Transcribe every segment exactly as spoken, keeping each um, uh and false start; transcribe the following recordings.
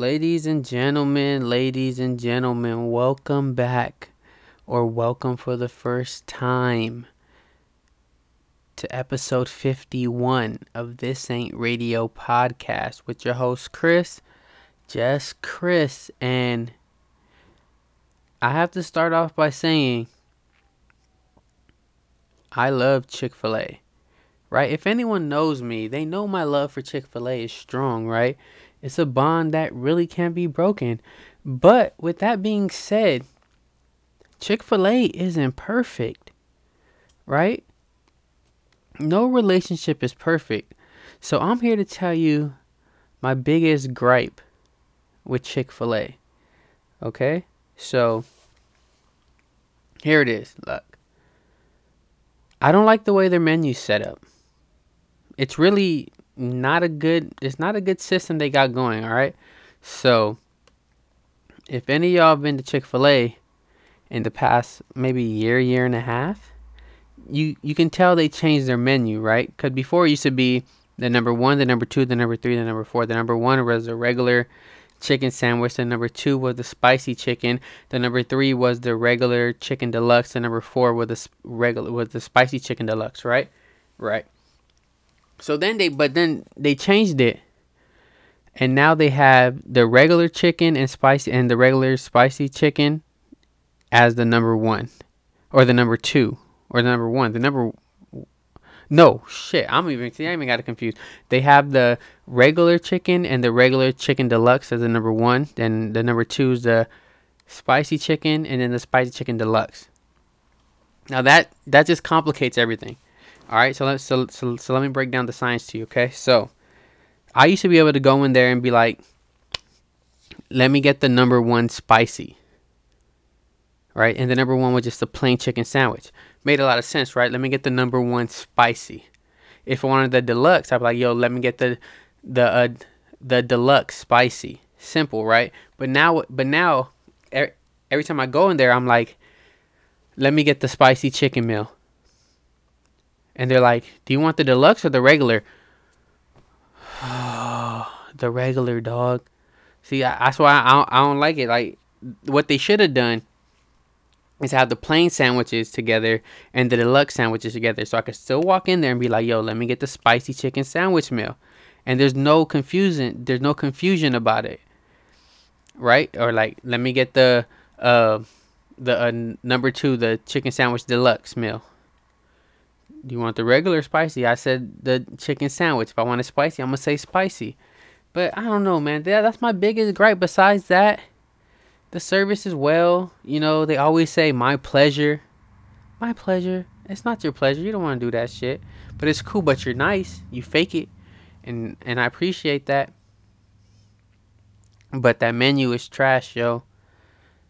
Ladies and gentlemen, ladies and gentlemen, welcome back, or welcome for the first time, to episode fifty-one of This Ain't Radio podcast with your host Chris, just Chris, and I have to start off by saying I love Chick-fil-A, right? If anyone knows me, they know my love for Chick-fil-A is strong, right? It's a bond that really can't be broken. But with that being said, Chick-fil-A isn't perfect, right? No relationship is perfect. So I'm here to tell you my biggest gripe with Chick-fil-A, okay? So here it is, look. I don't like the way their menu's set up. It's really not a good, it's not a good system they got going, all right? So, if any of y'all have been to Chick-fil-A in the past maybe year, year and a half, you, you can tell they changed their menu, right? Because before it used to be the number one, the number two, the number three, the number four. The number one was the regular chicken sandwich. The number two was the spicy chicken. The number three was the regular chicken deluxe. The number four was the regular was the spicy chicken deluxe, right? Right. So then they but then they changed it, and now they have the regular chicken and spicy and the regular spicy chicken as the number one, or the number two, or the number one. The number no shit. I'm even. See, I even got it confused. They have the regular chicken and the regular chicken deluxe as the number one. Then the number two is the spicy chicken, and then the spicy chicken deluxe. Now that that just complicates everything. All right, so let's so, so so let me break down the science to you. Okay, so I used to be able to go in there and be like, "Let me get the number one spicy." Right, and the number one was just a plain chicken sandwich. Made a lot of sense, right? Let me get the number one spicy. If I wanted the deluxe, I'd be like, yo, let me get the the uh, the deluxe spicy. Simple, right? But now, but now, er, every time I go in there, I'm like, let me get the spicy chicken meal. And they're like, do you want the deluxe or the regular? The regular, dog. See, I, that's why I, I don't like it. Like, what they should have done is have the plain sandwiches together and the deluxe sandwiches together. So I could still walk in there and be like, yo, let me get the spicy chicken sandwich meal. And there's no confusion. There's no confusion about it. Right? Or like, let me get the uh, the uh, number two, the chicken sandwich deluxe meal. Do you want the regular or spicy? I said the chicken sandwich. If I want it spicy, I'm going to say spicy. But I don't know, man. That, that's my biggest gripe. Besides that, the service is well, you know, they always say, my pleasure. My pleasure. It's not your pleasure. You don't want to do that shit. But it's cool, but you're nice. You fake it. And and I appreciate that. But that menu is trash, yo.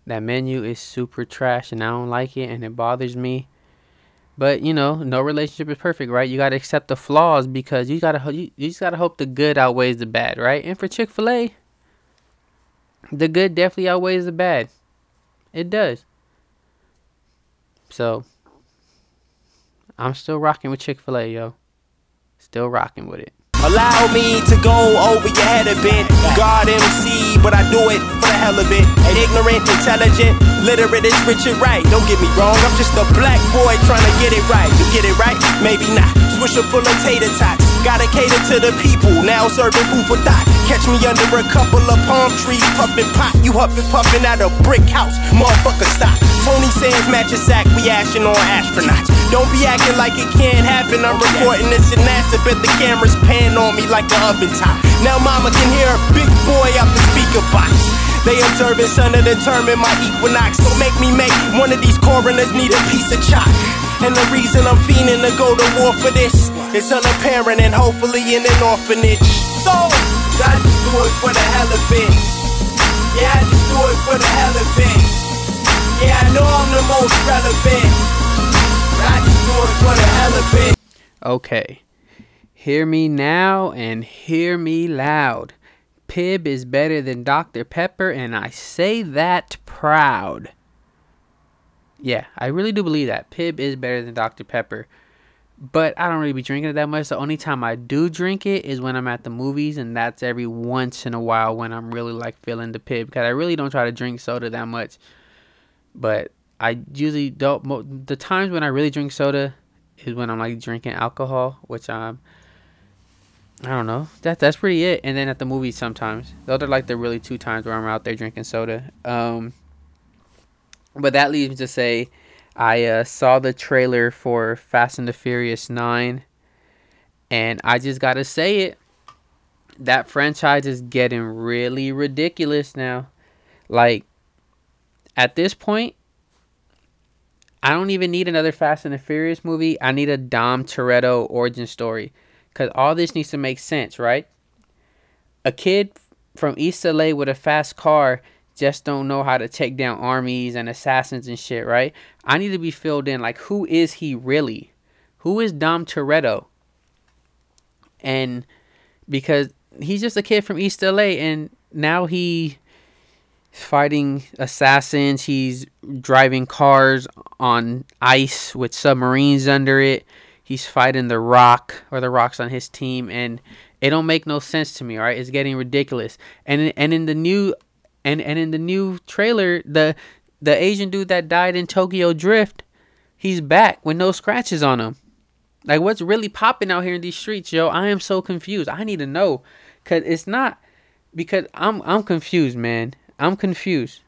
That menu is super trash, and I don't like it, and it bothers me. But, you know, no relationship is perfect, right? You got to accept the flaws, because you gotta you, you just got to hope the good outweighs the bad, right? And for Chick-fil-A, the good definitely outweighs the bad. It does. So, I'm still rocking with Chick-fil-A, yo. Still rocking with it. Allow me to go over your head a bit. God M C, but I do it for the hell of it. Ignorant, intelligent, literate is rich and right. Don't get me wrong, I'm just a black boy trying to get it right. You get it right? Maybe not. Swisher full of tater tots. Gotta cater to the people, now serving food for thought. Catch me under a couple of palm trees, puffin' pop. You huffin' puffin' out a brick house, motherfucker stop. Tony Sands match a sack, we ashin' on astronauts. Don't be acting like it can't happen, I'm recording this and that's it. Bet the camera's pan on me like the oven top. Now mama can hear a big boy out the speaker box. They observing sun to determine my equinox. Don't make me make one of these coroners need a piece of chalk. And the reason I'm fiending to go to war for this is unapparent, and hopefully in an orphanage. So, I just do it for the hell of it. Yeah, I just do it for the hell of it. Yeah, I know I'm the most relevant. But I just do it for the hell of it. Okay. Hear me now and hear me loud. P I B is better than Doctor Pepper, and I say that proud. Yeah, I really do believe that. P I B is better than Doctor Pepper. But I don't really be drinking it that much. The only time I do drink it is when I'm at the movies, and that's every once in a while when I'm really like feeling the pit, because I really don't try to drink soda that much. But I usually don't. The times when I really drink soda is when I'm like drinking alcohol, which I'm, I don't know. That that's pretty it. And then at the movies sometimes. Those are like the really two times where I'm out there drinking soda. Um, but that leaves me to say, I uh, saw the trailer for Fast and the Furious nine, and I just gotta say it, that franchise is getting really ridiculous now. Like, at this point, I don't even need another Fast and the Furious movie. I need a Dom Toretto origin story, because all this needs to make sense, right? A kid from East L A with a fast car just don't know how to take down armies and assassins and shit, right? I need to be filled in. Like, who is he really? Who is Dom Toretto? And because he's just a kid from East L A, and now he's fighting assassins. He's driving cars on ice with submarines under it. He's fighting The Rock, or The Rock's on his team. And it don't make no sense to me, right? It's getting ridiculous. And, and in the new... And and in the new trailer, the the Asian dude that died in Tokyo Drift, he's back with no scratches on him. Like, what's really popping out here in these streets, yo? I am so confused. I need to know, cause it's not because I'm I'm confused, man. I'm confused.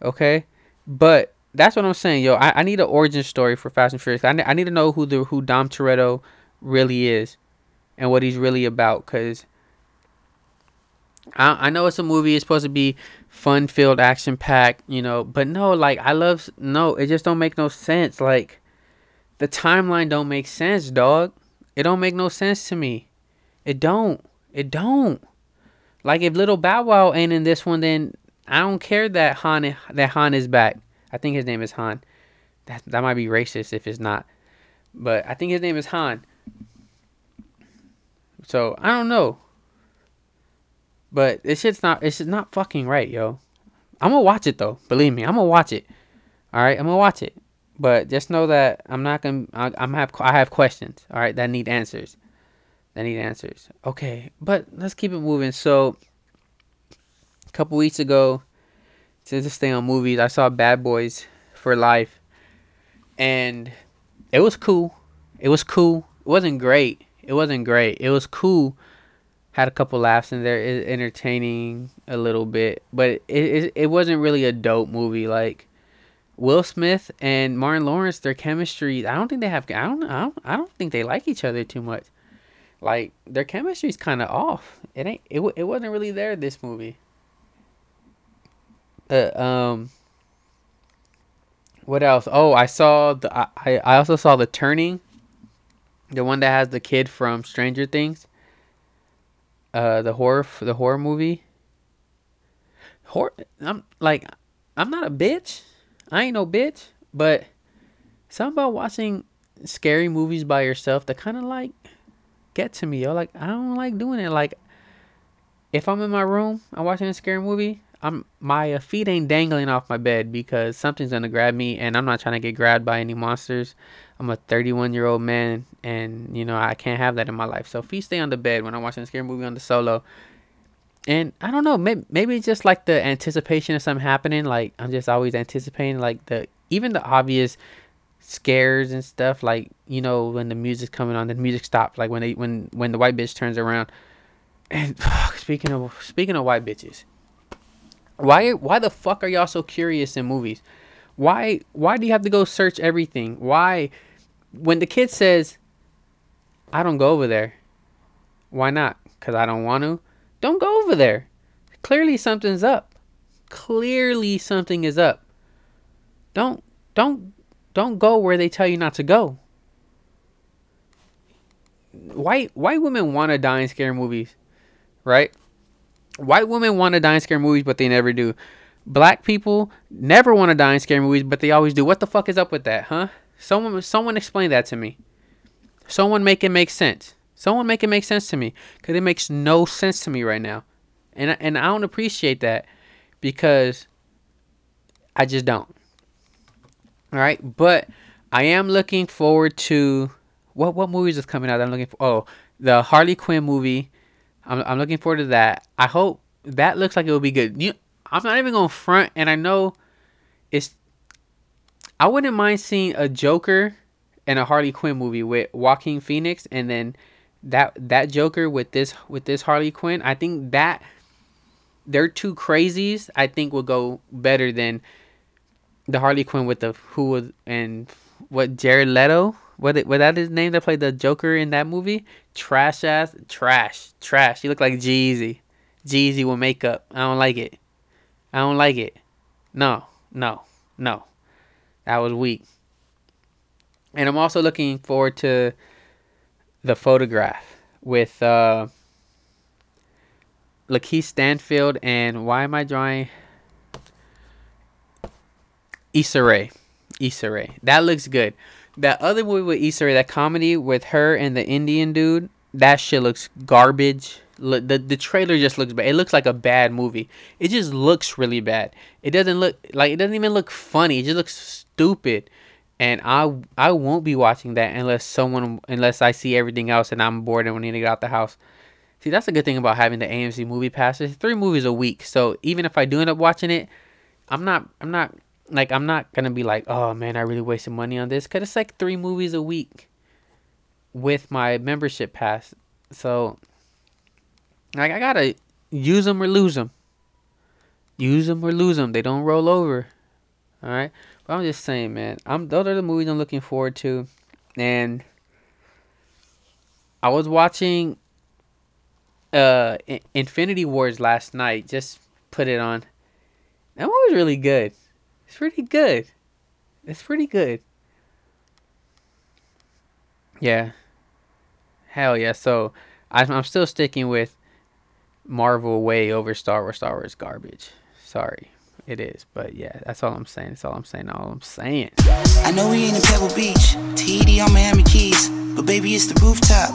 Okay, but that's what I'm saying, yo. I, I need an origin story for Fast and Furious. I I need to know who the who Dom Toretto really is and what he's really about, cause I I know it's a movie. It's supposed to be fun-filled, action-packed, you know. But no, like, I love... No, it just don't make no sense. Like, the timeline don't make sense, dog. It don't make no sense to me. It don't. It don't. Like, if Little Bow Wow ain't in this one, then I don't care that Han, that Han is back. I think his name is Han. That, that might be racist if it's not. But I think his name is Han. So, I don't know. But this shit's not, it's just not fucking right, yo. I'm gonna watch it, though. Believe me, I'm gonna watch it. All right, I'm gonna watch it. But just know that I'm not gonna, I, I'm have, I have questions, all right, that need answers. That need answers. Okay, but let's keep it moving. So, a couple weeks ago, to this thing on movies, I saw Bad Boys for Life. And it was cool. It was cool. It wasn't great. It wasn't great. It was cool. Had a couple laughs in there, it, entertaining a little bit, but it, it it wasn't really a dope movie. Like, Will Smith and Martin Lawrence, their chemistry, I don't think they have. I don't I don't, I don't think they like each other too much. Like, their chemistry's kind of off. It ain't. It it wasn't really there. This movie. Uh, um. What else? Oh, I saw the. I I also saw The Turning. The one that has the kid from Stranger Things. Uh, the horror, the horror movie. Horror. I'm like, I'm not a bitch. I ain't no bitch. But something about watching scary movies by yourself that kind of like get to me, yo. Like, I don't like doing it. Like, if I'm in my room, I'm watching a scary movie. I'm my uh, feet ain't dangling off my bed because something's gonna grab me, and I'm not trying to get grabbed by any monsters. I'm a thirty-one-year-old man, and, you know, I can't have that in my life. So, feet stay on the bed when I'm watching a scary movie on the solo. And, I don't know, maybe, maybe it's just, like, the anticipation of something happening. Like, I'm just always anticipating, like, the even the obvious scares and stuff. Like, you know, when the music's coming on, the music stops. Like, when they when, when the white bitch turns around. And, ugh, speaking of speaking of white bitches, why why the fuck are y'all so curious in movies? Why Why do you have to go search everything? Why... When the kid says, I don't go over there. Why not? Because I don't want to. Don't go over there. Clearly something's up. Clearly something is up. Don't, don't, don't go where they tell you not to go. White, white women want to die in scary movies, right? White women want to die in scary movies, but they never do. Black people never want to die in scary movies, but they always do. What the fuck is up with that, huh? Someone someone explain that to me. Someone make it make sense. Someone make it make sense to me. Because it makes no sense to me right now. And, and I don't appreciate that. Because I just don't. Alright? But I am looking forward to what what movies is coming out that I'm looking for? Oh, the Harley Quinn movie. I'm I'm looking forward to that. I hope that looks like it will be good. You, I'm not even going to front, and I know it's. I wouldn't mind seeing a Joker and a Harley Quinn movie with Joaquin Phoenix, and then that that Joker with this with this Harley Quinn. I think that their two crazies, I think, will go better than the Harley Quinn with the who was and what Jared Leto. What was that his name that played the Joker in that movie? Trash ass. Trash. Trash. He looked like Jeezy. Jeezy with makeup. I don't like it. I don't like it. No. No. No. That was weak. And I'm also looking forward to The Photograph with uh, Lakeith Stanfield and why am I drawing? Issa Rae. Issa Rae. That looks good. That other movie with Issa Rae, that comedy with her and the Indian dude, that shit looks garbage. Look, the the trailer just looks bad. It looks like a bad movie. It just looks really bad. It doesn't look like it doesn't even look funny. It just looks stupid. And I I won't be watching that unless someone unless I see everything else and I'm bored and we need to get out the house. See, that's a good thing about having the A M C movie pass. It's three movies a week. So even if I do end up watching it, I'm not I'm not. Like, I'm not going to be like, oh, man, I really wasted money on this. Because it's like three movies a week with my membership pass. So, like, I got to use them or lose them. Use them or lose them. They don't roll over. All right? But I'm just saying, man. I'm those are the movies I'm looking forward to. And I was watching uh, I- Infinity Wars last night. Just put it on. That one was really good. It's pretty good. It's pretty good. Yeah. Hell yeah. So, I'm, I'm still sticking with Marvel way over Star Wars. Star Wars garbage. Sorry. It is. But yeah, that's all I'm saying. That's all I'm saying. All I'm saying. I know we ain't in Pebble Beach. T D on Miami Keys. But baby, it's the rooftop.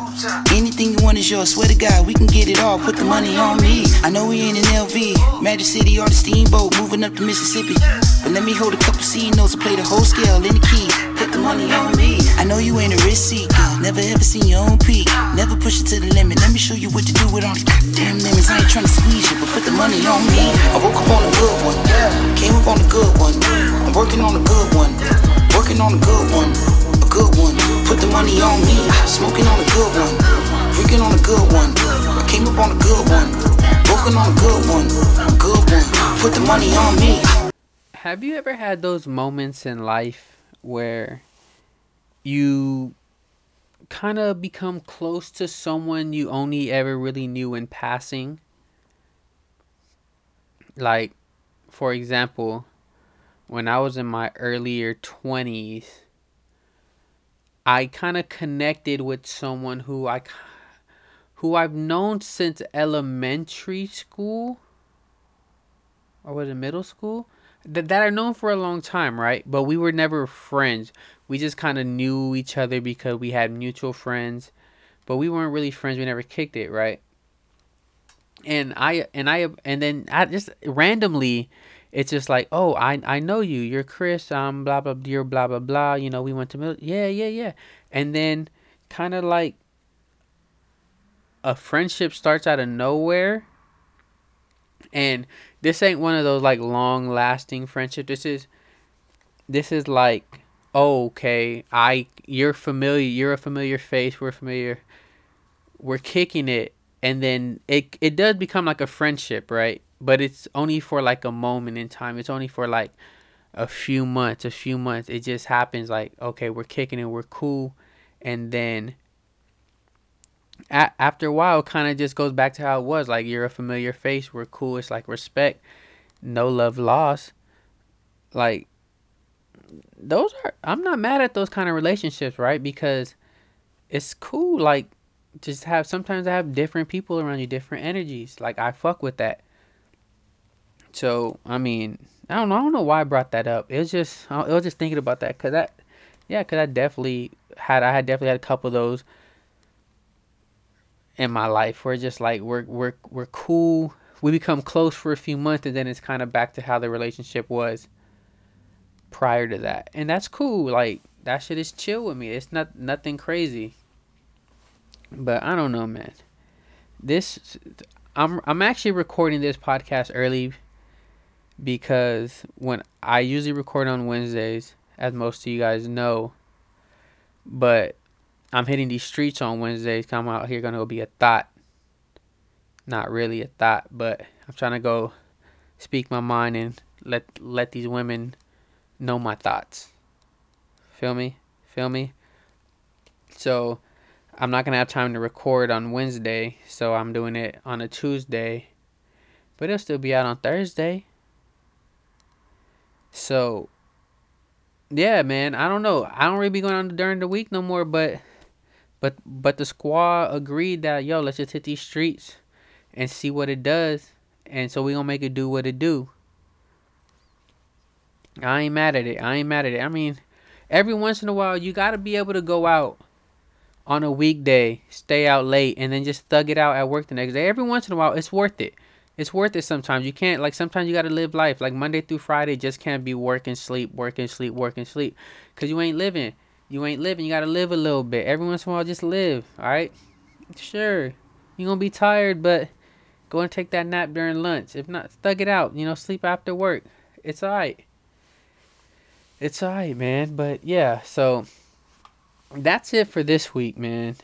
Anything you want is yours. Swear to God, we can get it all. Put the money on me. I know we ain't in L V, Magic City or the Steamboat, moving up to Mississippi. But let me hold a couple C notes and play the whole scale in the key. Put the money on me. I know you ain't a risk seeker. Never ever seen your own peak. Never push it to the limit. Let me show you what to do with all these goddamn lemons. I ain't trying to squeeze you, but put the money on me. I woke up on a good one. Came up on a good one. I'm working on a good one. Working on a good one. A good one. Put the money on me. Smoking on a good one. Freaking on a good one. I came up on a good one. Working on a good one. A good one. Put the money on me. Have you ever had those moments in life where you kind of become close to someone you only ever really knew in passing? Like, for example, when I was in my earlier twenties, I kind of connected with someone who I who I've known since elementary school, or was it middle school? that that I've known for a long time, right? But we were never friends. We just kind of knew each other because we had mutual friends, but we weren't really friends. We never kicked it, right? And I and I and then I just randomly, it's just like, oh, I I know you. You're Chris. Um, blah blah blah blah blah blah. You know, we went to middle. Yeah yeah yeah. And then kind of like a friendship starts out of nowhere. And this ain't one of those like long lasting friendships. This is, this is like, oh, okay, I you're familiar. You're a familiar face. We're familiar. We're kicking it, and then it it does become like a friendship, right? But it's only for like a moment in time. It's only for like a few months. A few months. It just happens. Like, okay, we're kicking it. We're cool, and then after a while, it kind of just goes back to how it was. Like, you're a familiar face. We're cool. It's like respect. No love lost. Like, those are... I'm not mad at those kind of relationships, right? Because it's cool. Like, just have... Sometimes I have different people around you, different energies. Like, I fuck with that. So, I mean... I don't know. I don't know why I brought that up. It was just... I was just thinking about that. Because I... Yeah, because I definitely had... I had definitely had a couple of those in my life, we're just like we're we're we're cool. We become close for a few months, and then it's kind of back to how the relationship was prior to that, and that's cool. Like that shit is chill with me. It's not nothing crazy. But I don't know, man. This I'm I'm actually recording this podcast early because when I usually record on Wednesdays, as most of you guys know, but I'm hitting these streets on Wednesdays. I'm out here gonna be a thought. Not really a thought, but I'm trying to go speak my mind and let let these women know my thoughts. Feel me? Feel me? So I'm not gonna have time to record on Wednesday, so I'm doing it on a Tuesday, but it'll still be out on Thursday. So yeah, man, I don't know. I don't really be going on during the week no more, but but but the squad agreed that, yo, let's just hit these streets and see what it does. And so we gonna make it do what it do. I ain't mad at it. I ain't mad at it. I mean, every once in a while, you gotta be able to go out on a weekday, stay out late, and then just thug it out at work the next day. Every once in a while, it's worth it. It's worth it sometimes. You can't, like, sometimes you got to live life. Like, Monday through Friday just can't be work and sleep, work and sleep, work and sleep. Because you ain't living. You ain't living. You got to live a little bit. Every once in a while, just live, all right? Sure, you're going to be tired, but go and take that nap during lunch. If not, thug it out. You know, sleep after work. It's all right. It's all right, man. But, yeah, so that's it for this week, man.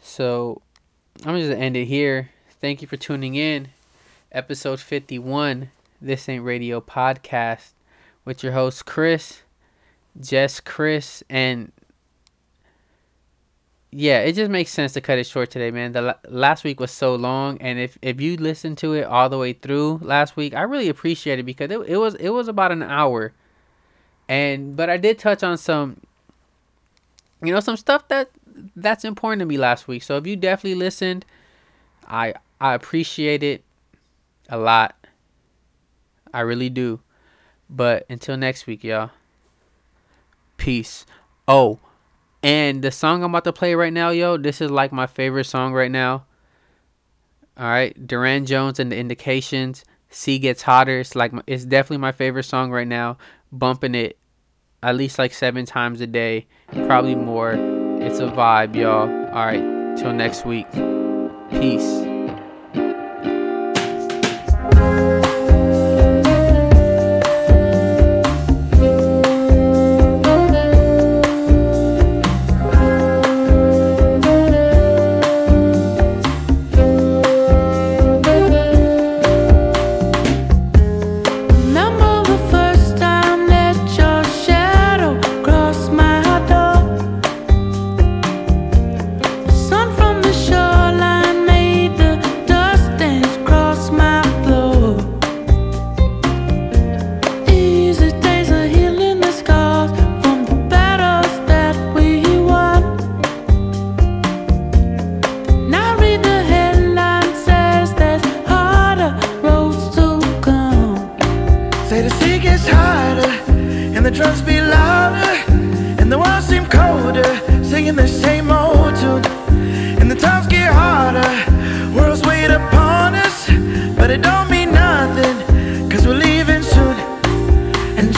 So I'm just going to end it here. Thank you for tuning in. Episode fifty-one, This Ain't Radio Podcast, with your host Chris, Jess Chris, and yeah, it just makes sense to cut it short today, man. The last week was so long, and if, if you listened to it all the way through last week, I really appreciate it because it, it was it was about an hour, and but I did touch on some, you know, some stuff that that's important to me last week. So if you definitely listened, I I appreciate it a lot. I really do. But until next week, y'all. Peace. Oh, and the song I'm about to play right now, yo, this is like my favorite song right now. All right. Duran Jones and the Indications. Sea Gets Hotter. It's like my, it's definitely my favorite song right now. Bumping it at least like seven times a day. Probably more. It's a vibe, y'all. All right. Till next week. Peace.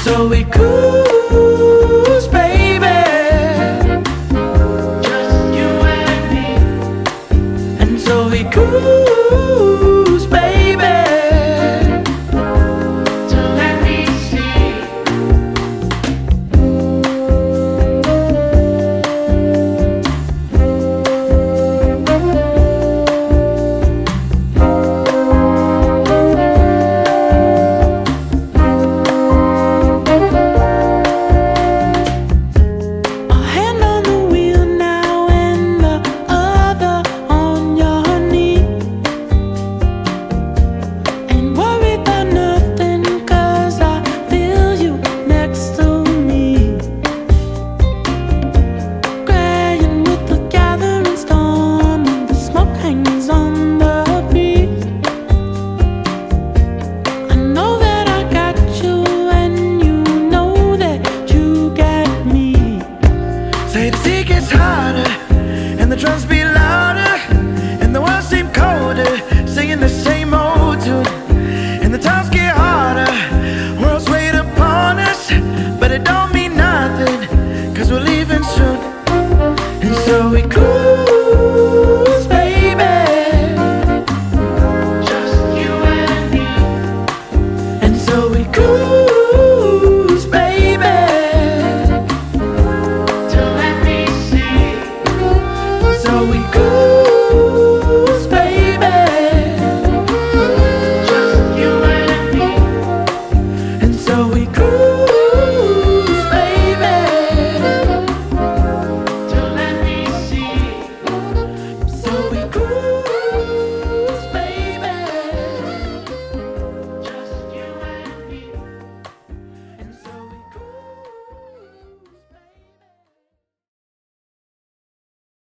So we could